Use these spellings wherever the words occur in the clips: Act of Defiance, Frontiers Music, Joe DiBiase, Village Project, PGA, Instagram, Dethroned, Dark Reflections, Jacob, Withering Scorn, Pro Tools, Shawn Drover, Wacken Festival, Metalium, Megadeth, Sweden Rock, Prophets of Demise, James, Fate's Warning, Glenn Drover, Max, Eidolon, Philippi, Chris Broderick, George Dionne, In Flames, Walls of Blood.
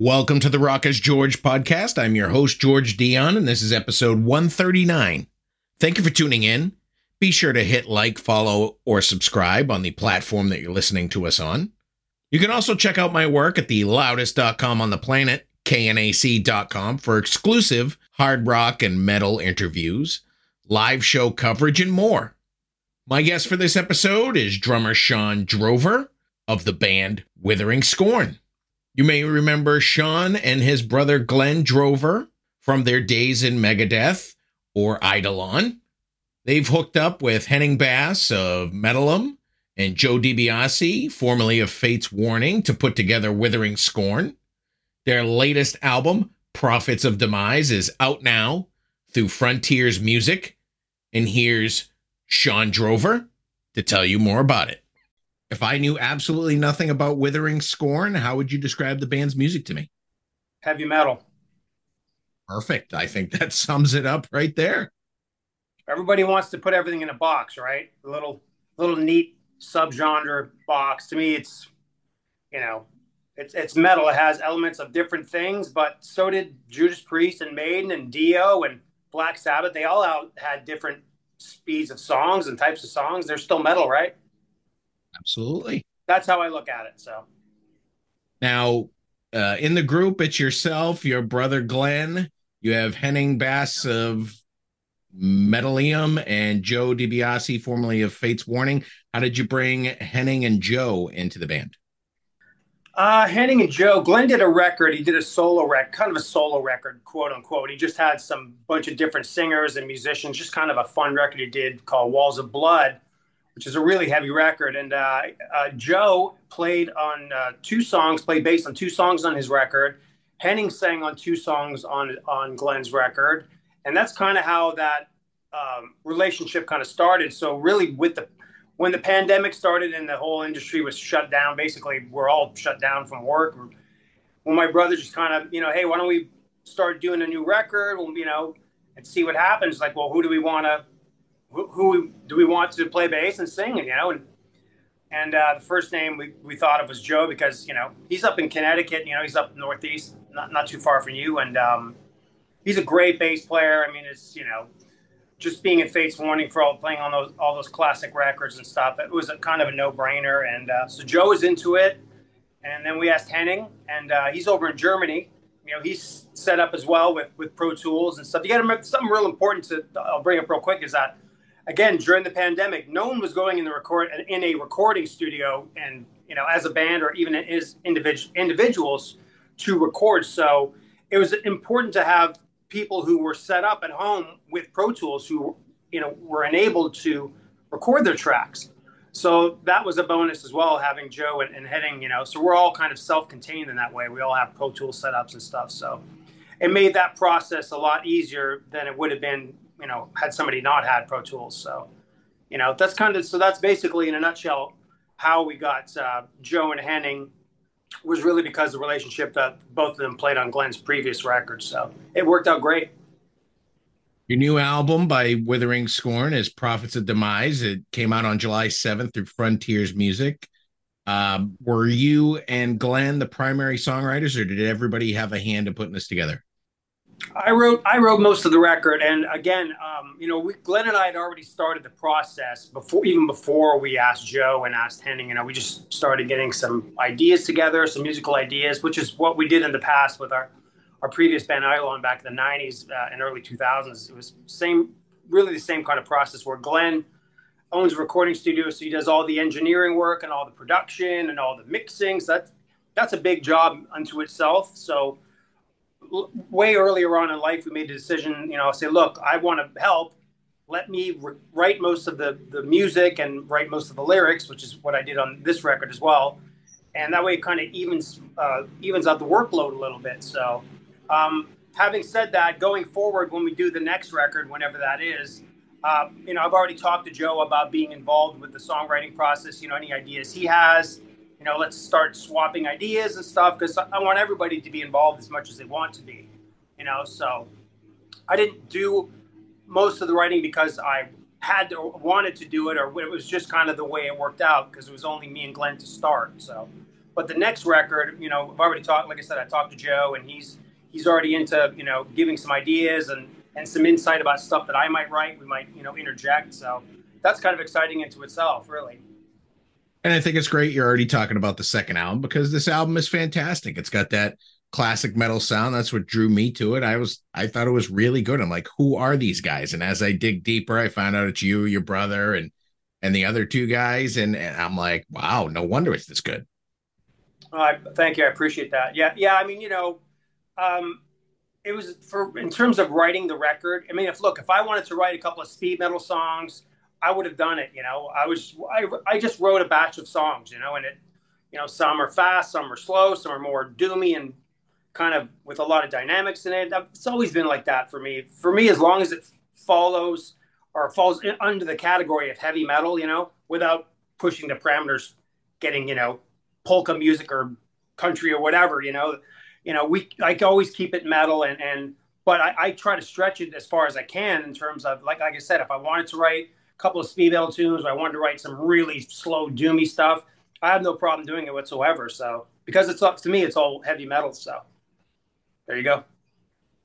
Welcome to the Rock is George podcast. I'm your host, George Dionne, and this is episode 139. Thank you for tuning in. Be sure to hit like, follow, or subscribe on the platform that you're listening to us on. You can also check out my work at theloudest.com on the planet, knac.com, for exclusive hard rock and metal interviews, live show coverage, and more. My guest for this episode is drummer Shawn Drover of the band Withering Scorn. You may remember Shawn and his brother Glenn Drover from their days in Megadeth or Eidolon. They've hooked up with Henning Bass of Metalium and Joe DiBiase, formerly of Fate's Warning, to put together Withering Scorn. Their latest album, Prophets of Demise, is out now through Frontiers Music. And here's Shawn Drover to tell you more about it. If I knew absolutely nothing about Withering Scorn, how would you describe the band's music to me? Heavy metal. Perfect. I think that sums it up right there. Everybody wants to put everything in a box, right? A little neat subgenre box. To me, it's, you know, it's metal. It has elements of different things, but so did Judas Priest and Maiden and Dio and Black Sabbath. They all had different speeds of songs and types of songs. They're still metal, right? Absolutely. That's how I look at it. So now in the group, it's yourself, your brother Glenn, you have Henning Bass of Metalium and Joe DiBiase, formerly of Fate's Warning. How did you bring Henning and Joe into the band? Henning and Joe, Glenn did a record. He did a solo record, kind of a solo record, quote unquote. He just had some bunch of different singers and musicians, just kind of a fun record he did called Walls of Blood, which is a really heavy record. And Joe played on two songs, played bass on two songs on his record. Henning sang on two songs on Glenn's record. And that's kind of how that relationship kind of started. So really when the pandemic started and the whole industry was shut down, basically we're all shut down from work. Well, my brother just kind of, you know, hey, why don't we start doing a new record? Well, you know, and see what happens. Like, well, who do we want to play bass and sing, you know? And the first name we thought of was Joe because, you know, he's up in Connecticut, you know, he's up northeast, not too far from you. And he's a great bass player. I mean, it's, you know, just being in Fate's Warning playing on all those classic records and stuff, it was a kind of a no-brainer. And so Joe was into it. And then we asked Henning, and he's over in Germany. You know, he's set up as well with Pro Tools and stuff. You got to remember something real important I'll bring up real quick is that, again, during the pandemic, no one was going in a recording studio and, you know, as a band or even as individuals to record. So it was important to have people who were set up at home with Pro Tools who, you know, were enabled to record their tracks. So that was a bonus as well, having Joe and Henning, you know, so we're all kind of self-contained in that way. We all have Pro Tools setups and stuff. So it made that process a lot easier than it would have been, you know, had somebody not had Pro Tools. So, you know, that's kind of, so that's basically in a nutshell how we got Joe and Henning was really because the relationship that both of them played on Glenn's previous record. So it worked out great. Your new album by Withering Scorn is Prophets of Demise. It came out on July 7th through Frontiers Music. Were you and Glenn the primary songwriters, or did everybody have a hand in putting this together? I wrote most of the record, and again, you know, Glenn and I had already started the process before we asked Joe and asked Henning. You know, we just started getting some ideas together, some musical ideas, which is what we did in the past with our previous band Eidolon back in the '90s and early 2000s. It was really the same kind of process where Glenn owns a recording studio, so he does all the engineering work and all the production and all the mixing. So that's a big job unto itself. So way earlier on in life, we made a decision, you know, say, look, I want to help. Let me write most of the music and write most of the lyrics, which is what I did on this record as well. And that way it kind of evens out the workload a little bit. So having said that, going forward, when we do the next record, whenever that is, you know, I've already talked to Joe about being involved with the songwriting process, you know, any ideas he has. You know, let's start swapping ideas and stuff because I want everybody to be involved as much as they want to be, you know. So I didn't do most of the writing because I had to wanted to do it, or it was just kind of the way it worked out because it was only me and Glenn to start. So, But the next record, you know, I've already talked, like I said, I talked to Joe, and he's already into, you know, giving some ideas and some insight about stuff that I might write, we might, you know, interject. So that's kind of exciting into itself, really. And I think it's great you're already talking about the second album, because this album is fantastic. It's got that classic metal sound. That's what drew me to it. I thought it was really good. I'm like, who are these guys? And as I dig deeper, I found out it's you, your brother, and the other two guys. And I'm like, wow, no wonder it's this good. Thank you. I appreciate that. Yeah. I mean, you know, it was in terms of writing the record. I mean, if I wanted to write a couple of speed metal songs, I would have done it. You know, I just wrote a batch of songs, you know, and it, you know, some are fast, some are slow, some are more doomy and kind of with a lot of dynamics in it. It's always been like that for me. For me, as long as it follows or falls under the category of heavy metal, you know, without pushing the parameters, getting, you know, polka music or country or whatever, you know, I always keep it metal but I try to stretch it as far as I can in terms of, like I said, if I wanted to write couple of speed metal tunes, or I wanted to write some really slow, doomy stuff, I have no problem doing it whatsoever. So, because it's up to me, it's all heavy metal. So, there you go.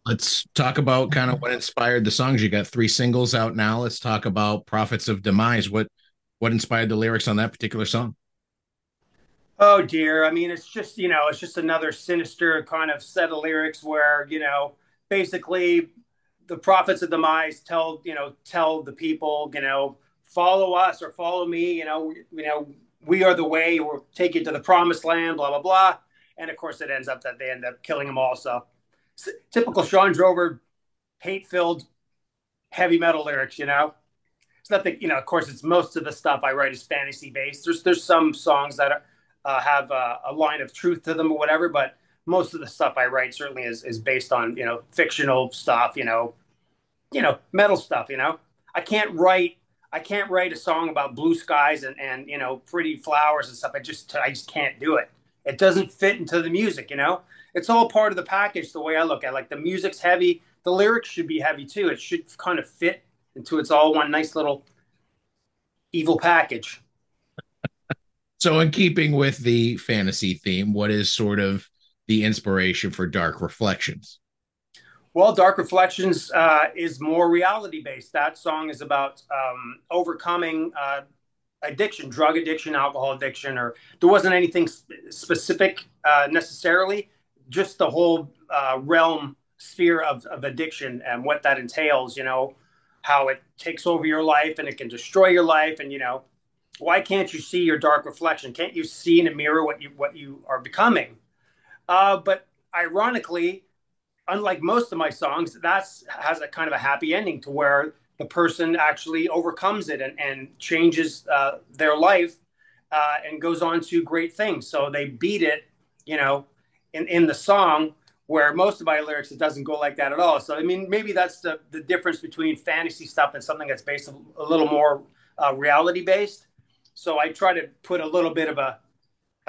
Let's talk about kind of what inspired the songs. You got 3 singles out now. Let's talk about Prophets of Demise. What inspired the lyrics on that particular song? Oh dear, I mean, it's just another sinister kind of set of lyrics where, you know, basically, the Prophets of Demise tell the people, you know, follow us or follow me, you know, we are the way, we'll take you to the promised land, blah, blah, blah. And of course it ends up that they end up killing them all. So typical Shawn Drover, hate-filled heavy metal lyrics, you know, it's nothing, you know, of course it's most of the stuff I write is fantasy based. There's some songs that have a line of truth to them or whatever, but most of the stuff I write certainly is based on, you know, fictional stuff, you know, metal stuff, you know. I can't write a song about blue skies and you know, pretty flowers and stuff. I just can't do it. It doesn't fit into the music, you know. It's all part of the package the way I look at it. Like the music's heavy, the lyrics should be heavy too. It should kind of fit into it's all one nice little evil package. So in keeping with the fantasy theme, what is sort of the inspiration for Dark Reflections? Well, Dark Reflections is more reality-based. That song is about overcoming addiction, drug addiction, alcohol addiction, or there wasn't anything specific necessarily, just the whole sphere of addiction and what that entails, you know, how it takes over your life and it can destroy your life. And, you know, why can't you see your dark reflection? Can't you see in a mirror what you are becoming? But ironically, unlike most of my songs, has a kind of a happy ending to where the person actually overcomes it and changes their life and goes on to great things. So they beat it, you know, in the song, where most of my lyrics, it doesn't go like that at all. So, I mean, maybe that's the difference between fantasy stuff and something that's based a little more reality-based. So I try to put a little bit of a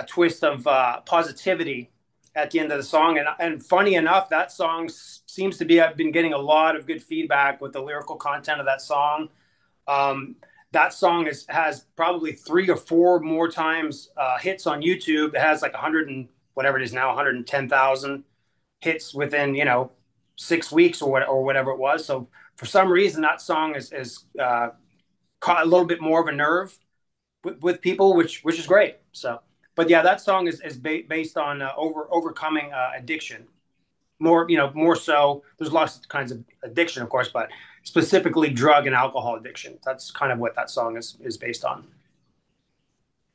twist of positivity at the end of the song. And funny enough, that song seems to be, I've been getting a lot of good feedback with the lyrical content of that song. That song has probably 3 or 4 more times hits on YouTube. It has like 100 and whatever it is now, 110,000 hits within, you know, 6 weeks or whatever it was. So for some reason, that song is caught a little bit more of a nerve with people, which is great. So. But yeah, that song is based on overcoming addiction. More so, there's lots of kinds of addiction, of course, but specifically drug and alcohol addiction. That's kind of what that song is based on.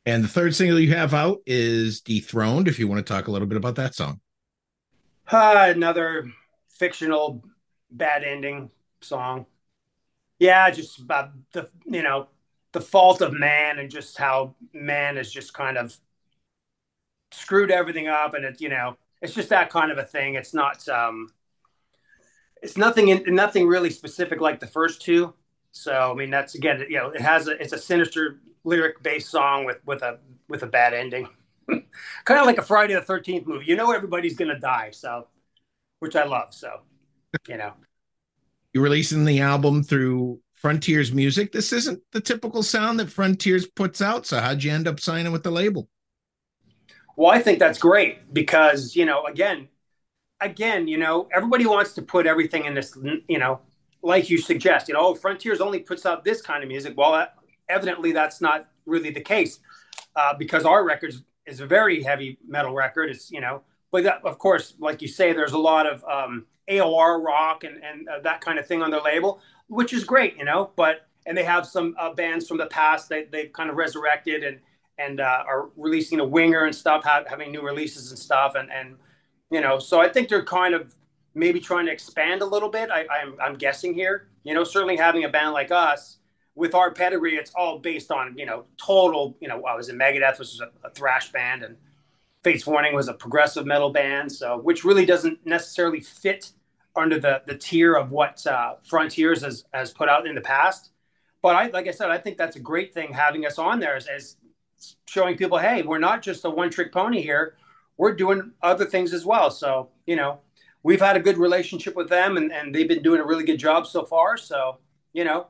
And the third single you have out is Dethroned, if you want to talk a little bit about that song. Another fictional bad ending song. Yeah, just about the, you know, the fault of man and just how man is just kind of screwed everything up, and it, you know, it's just that kind of a thing. It's not it's nothing really specific like the first two. So I mean, that's, again, you know, it's a sinister lyric based song with a bad ending. Kind of like a Friday the 13th movie, you know, everybody's gonna die, so, which I love. So, you know, you're releasing the album through Frontiers Music. This isn't the typical sound that Frontiers puts out, so how'd you end up signing with the label? Well, I think that's great because, you know, again, you know, everybody wants to put everything in this, you know, like you suggest, you know, Frontiers only puts out this kind of music. Well, evidently that's not really the case because our records is a very heavy metal record. It's, you know, but that, of course, like you say, there's a lot of AOR rock and that kind of thing on their label, which is great, you know, but, and they have some bands from the past that they've kind of resurrected and are releasing a winger and stuff, having new releases and stuff. And, you know, so I think they're kind of maybe trying to expand a little bit. I'm guessing here, you know, certainly having a band like us with our pedigree, it's all based on, you know, total, you know, I was in Megadeth, which was a thrash band, and Fate's Warning was a progressive metal band. So, which really doesn't necessarily fit under the tier of what Frontiers has put out in the past. But like I said, I think that's a great thing having us on there as showing people, hey, we're not just a one-trick pony here. We're doing other things as well. So, you know, we've had a good relationship with them, and they've been doing a really good job so far. So, you know,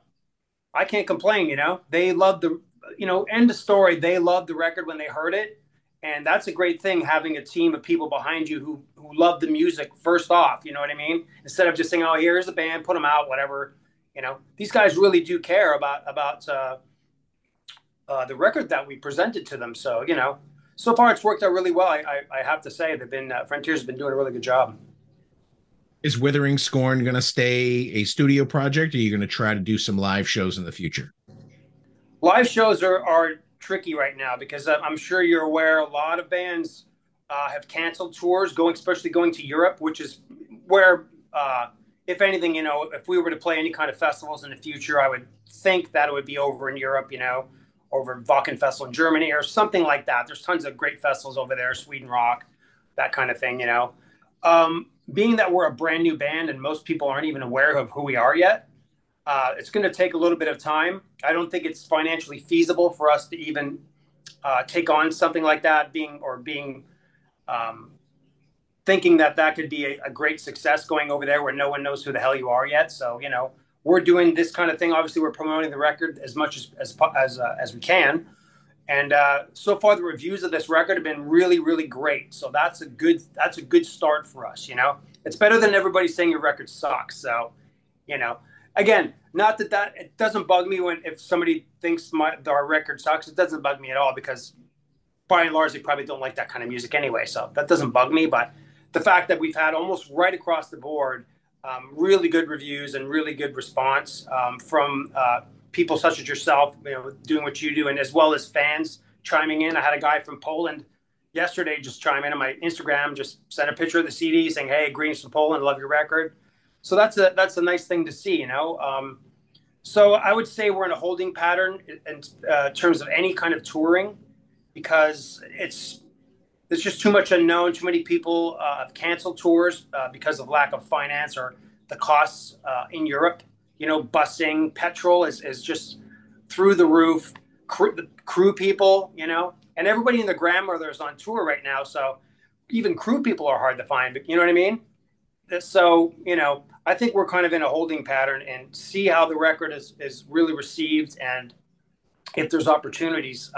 I can't complain, you know. They love the, you know, end of story, they love the record when they heard it. And that's a great thing, having a team of people behind you who love the music first off, you know what I mean? Instead of just saying, oh, here's a band, put them out, whatever. You know, these guys really do care about the record that we presented to them. So, you know, so far it's worked out really well. I have to say they've been, Frontiers has been doing a really good job. Is Withering Scorn going to stay a studio project, or are you going to try to do some live shows in the future? Live shows are tricky right now because I'm sure you're aware a lot of bands have canceled tours, especially going to Europe, which is where, if anything, you know, if we were to play any kind of festivals in the future, I would think that it would be over in Europe, you know, over Wacken Festival in Germany or something like that. There's tons of great festivals over there, Sweden Rock, that kind of thing, you know. Being that we're a brand new band and most people aren't even aware of who we are yet, it's going to take a little bit of time. I don't think it's financially feasible for us to even take on something like that, thinking that could be a great success going over there where no one knows who the hell you are yet. So, you know, we're doing this kind of thing. Obviously, we're promoting the record as much as we can. And so far, the reviews of this record have been really, really great. So that's a good start for us, you know. It's better than everybody saying your record sucks. So, you know, again, not that it doesn't bug me if somebody thinks our record sucks. It doesn't bug me at all because by and large, they probably don't like that kind of music anyway. So that doesn't bug me. But the fact that we've had almost right across the board really good reviews and really good response from people such as yourself, you know, doing what you do, and as well as fans chiming in. I had a guy from Poland yesterday just chime in on my Instagram, just sent a picture of the CD saying, hey, greetings from Poland, love your record. So that's a nice thing to see, you know. So I would say we're in a holding pattern in terms of any kind of touring because there's just too much unknown. Too many people have canceled tours because of lack of finance or the costs in Europe. You know, busing, petrol is just through the roof, crew people, you know, and everybody and their grandmother is on tour right now. So even crew people are hard to find, but you know what I mean? So, you know, I think we're kind of in a holding pattern and see how the record is really received. And if there's opportunities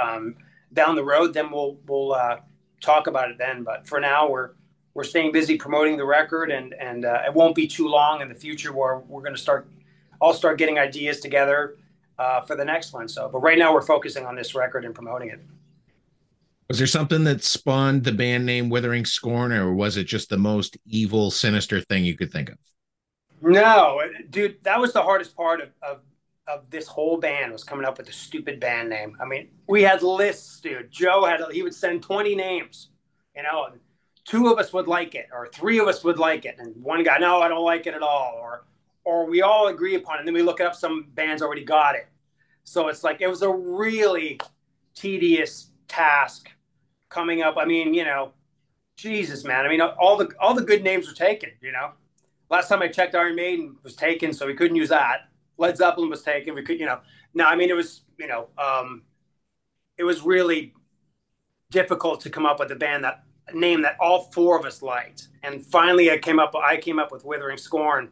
down the road, then we'll talk about it then. But for now, we're staying busy promoting the record and it won't be too long in the future where we're going to I'll start getting ideas together for the next one. So, but right now we're focusing on this record and promoting it. Was there something that spawned the band name Withering Scorn, or was it just the most evil, sinister thing you could think of? No, dude, that was the hardest part of this whole band, was coming up with a stupid band name. I mean, we had lists, dude. Joe he would send 20 names, you know, and two of us would like it or three of us would like it. And one guy, no, I don't like it at all. Or we all agree upon it, and then we look it up, some bands already got it. So it's like, it was a really tedious task coming up. I mean, you know, Jesus, man. I mean, all the good names were taken, you know. Last time I checked, Iron Maiden was taken, so we couldn't use that. Led Zeppelin was taken. We could, you know. No, I mean, it was, you know, it was really difficult to come up with a name that all four of us liked. And finally, I came up with Withering Scorn.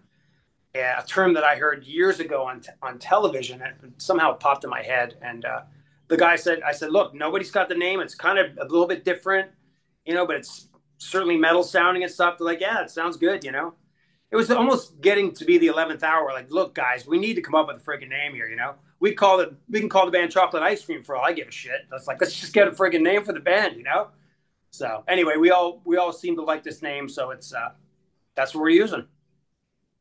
Yeah, a term that I heard years ago on television that somehow popped in my head. And the guy said, look, nobody's got the name. It's kind of a little bit different. you know, but it's certainly metal sounding and stuff. They're like, yeah, it sounds good, you know. It was almost getting to be the 11th hour. Like, look, guys, we need to come up with a freaking name here, you know. We call it, we can call the band Chocolate Ice Cream for all I give a shit. That's like, let's just get a freaking name for the band, you know. So anyway, we all seem to like this name, so it's that's what we're using.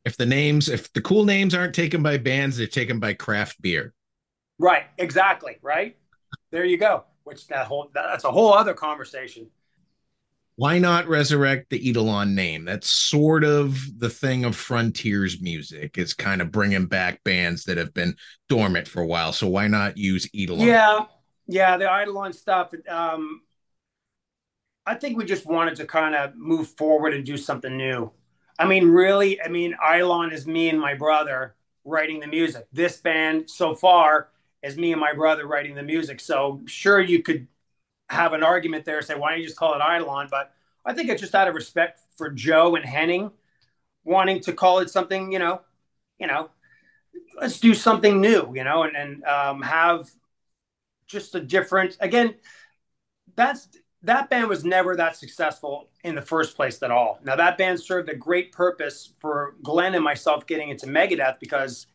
If the cool names aren't taken by bands, they're taken by craft beer. Right, exactly. Right, there you go. Which that's a whole other conversation. Why not resurrect the Eidolon name? That's sort of the thing of Frontiers Music. It's kind of bringing back bands that have been dormant for a while. So why not use Eidolon? Yeah, the Eidolon stuff. I think we just wanted to kind of move forward and do something new. I mean, really, Eidolon is me and my brother writing the music. This band so far is me and my brother writing the music. So sure, you could have an argument there, say, why don't you just call it Eidolon? But I think it's just out of respect for Joe and Henning wanting to call it something, you know, let's do something new, you know, and have just a different, again, that band was never that successful in the first place at all. Now that band served a great purpose for Glenn and myself getting into Megadeth, because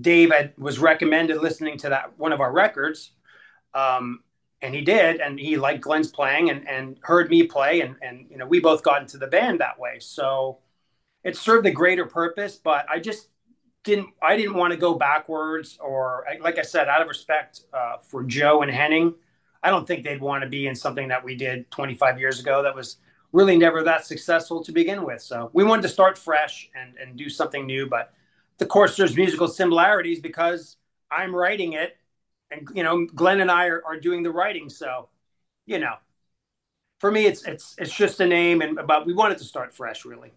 Dave was recommended listening to that one of our records. And he did, and he liked Glenn's playing and heard me play, and you know, we both got into the band that way. So it served a greater purpose, but I didn't want to go backwards, or like I said, out of respect for Joe and Henning, I don't think they'd want to be in something that we did 25 years ago that was really never that successful to begin with. So we wanted to start fresh and do something new, but of course there's musical similarities because I'm writing it. And, you know, Glenn and I are doing the writing. So, you know, for me, it's just a name, but we wanted to start fresh, really.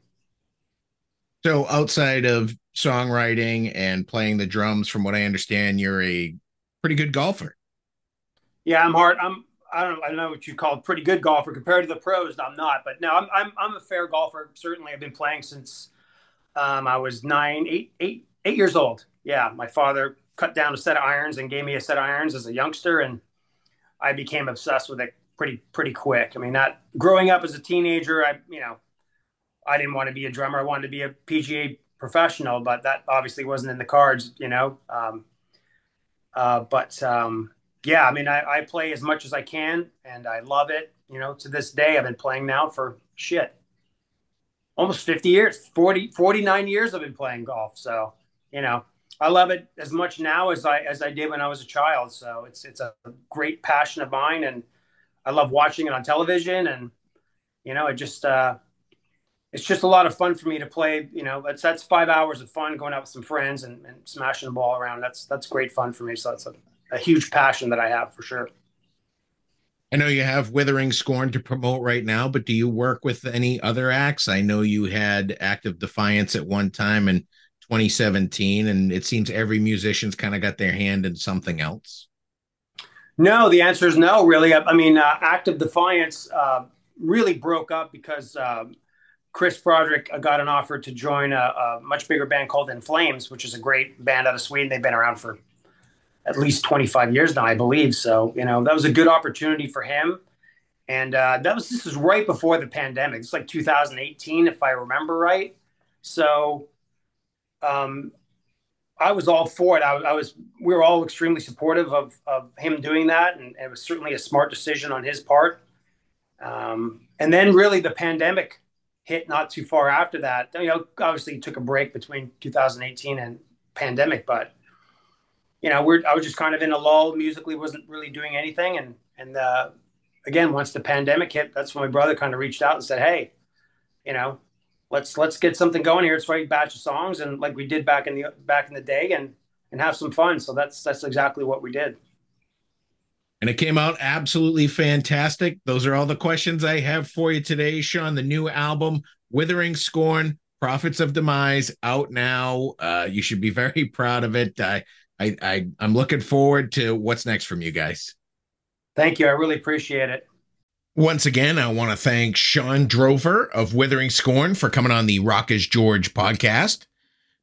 So outside of songwriting and playing the drums, from what I understand, you're a pretty good golfer. Yeah, I don't know what you call a pretty good golfer compared to the pros. I'm not, but no, I'm a fair golfer. Certainly I've been playing since I was 8 years old. Yeah. My father cut down a set of irons and gave me a set of irons as a youngster, and I became obsessed with it pretty quick. I mean, not growing up as a teenager, I didn't want to be a drummer. I wanted to be a PGA professional, but that obviously wasn't in the cards, you know? Yeah, I play as much as I can, and I love it. You know, to this day, I've been playing now for almost 50 years, 49 years I've been playing golf. So, you know, I love it as much now as I did when I was a child. So it's a great passion of mine, and I love watching it on television. And, you know, it's just a lot of fun for me to play. You know, that's 5 hours of fun going out with some friends and smashing the ball around. That's great fun for me. So that's a huge passion that I have, for sure. I know you have Withering Scorn to promote right now, but do you work with any other acts? I know you had Act of Defiance at one time and 2017, and it seems every musician's kind of got their hand in something else. No, the answer is no, really. Act of Defiance really broke up because Chris Broderick got an offer to join a much bigger band called In Flames, which is a great band out of Sweden. They've been around for at least 25 years now, I believe. So, you know, that was a good opportunity for him. And this is right before the pandemic. It's like 2018, if I remember right. So I was all for it. We were all extremely supportive of him doing that. And it was certainly a smart decision on his part. And then really the pandemic hit not too far after that. You know, obviously took a break between 2018 and pandemic, but you know, I was just kind of in a lull musically, wasn't really doing anything. And again, once the pandemic hit, that's when my brother kind of reached out and said, hey, you know, let's get something going here. Let's write a batch of songs, and like we did back in the day, and have some fun. So that's exactly what we did. And it came out absolutely fantastic. Those are all the questions I have for you today, Shawn. The new album, Withering Scorn, Prophets of Demise, out now. You should be very proud of it. I'm looking forward to what's next from you guys. Thank you. I really appreciate it. Once again, I want to thank Shawn Drover of Withering Scorn for coming on the Rock is George podcast.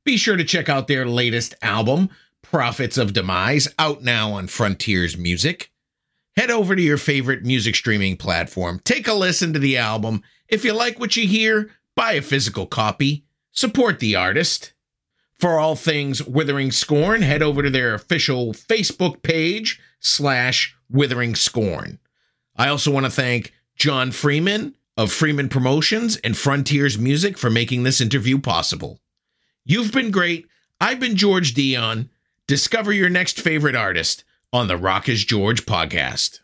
Be sure to check out their latest album, Prophets of Demise, out now on Frontiers Music. head over to your favorite music streaming platform, take a listen to the album. If you like what you hear, buy a physical copy, support the artist. For all things Withering Scorn, head over to their official Facebook page, /Withering Scorn. I also want to thank John Freeman of Freeman Promotions and Frontiers Music for making this interview possible. You've been great. I've been George Dionne. Discover your next favorite artist on the Rock is George podcast.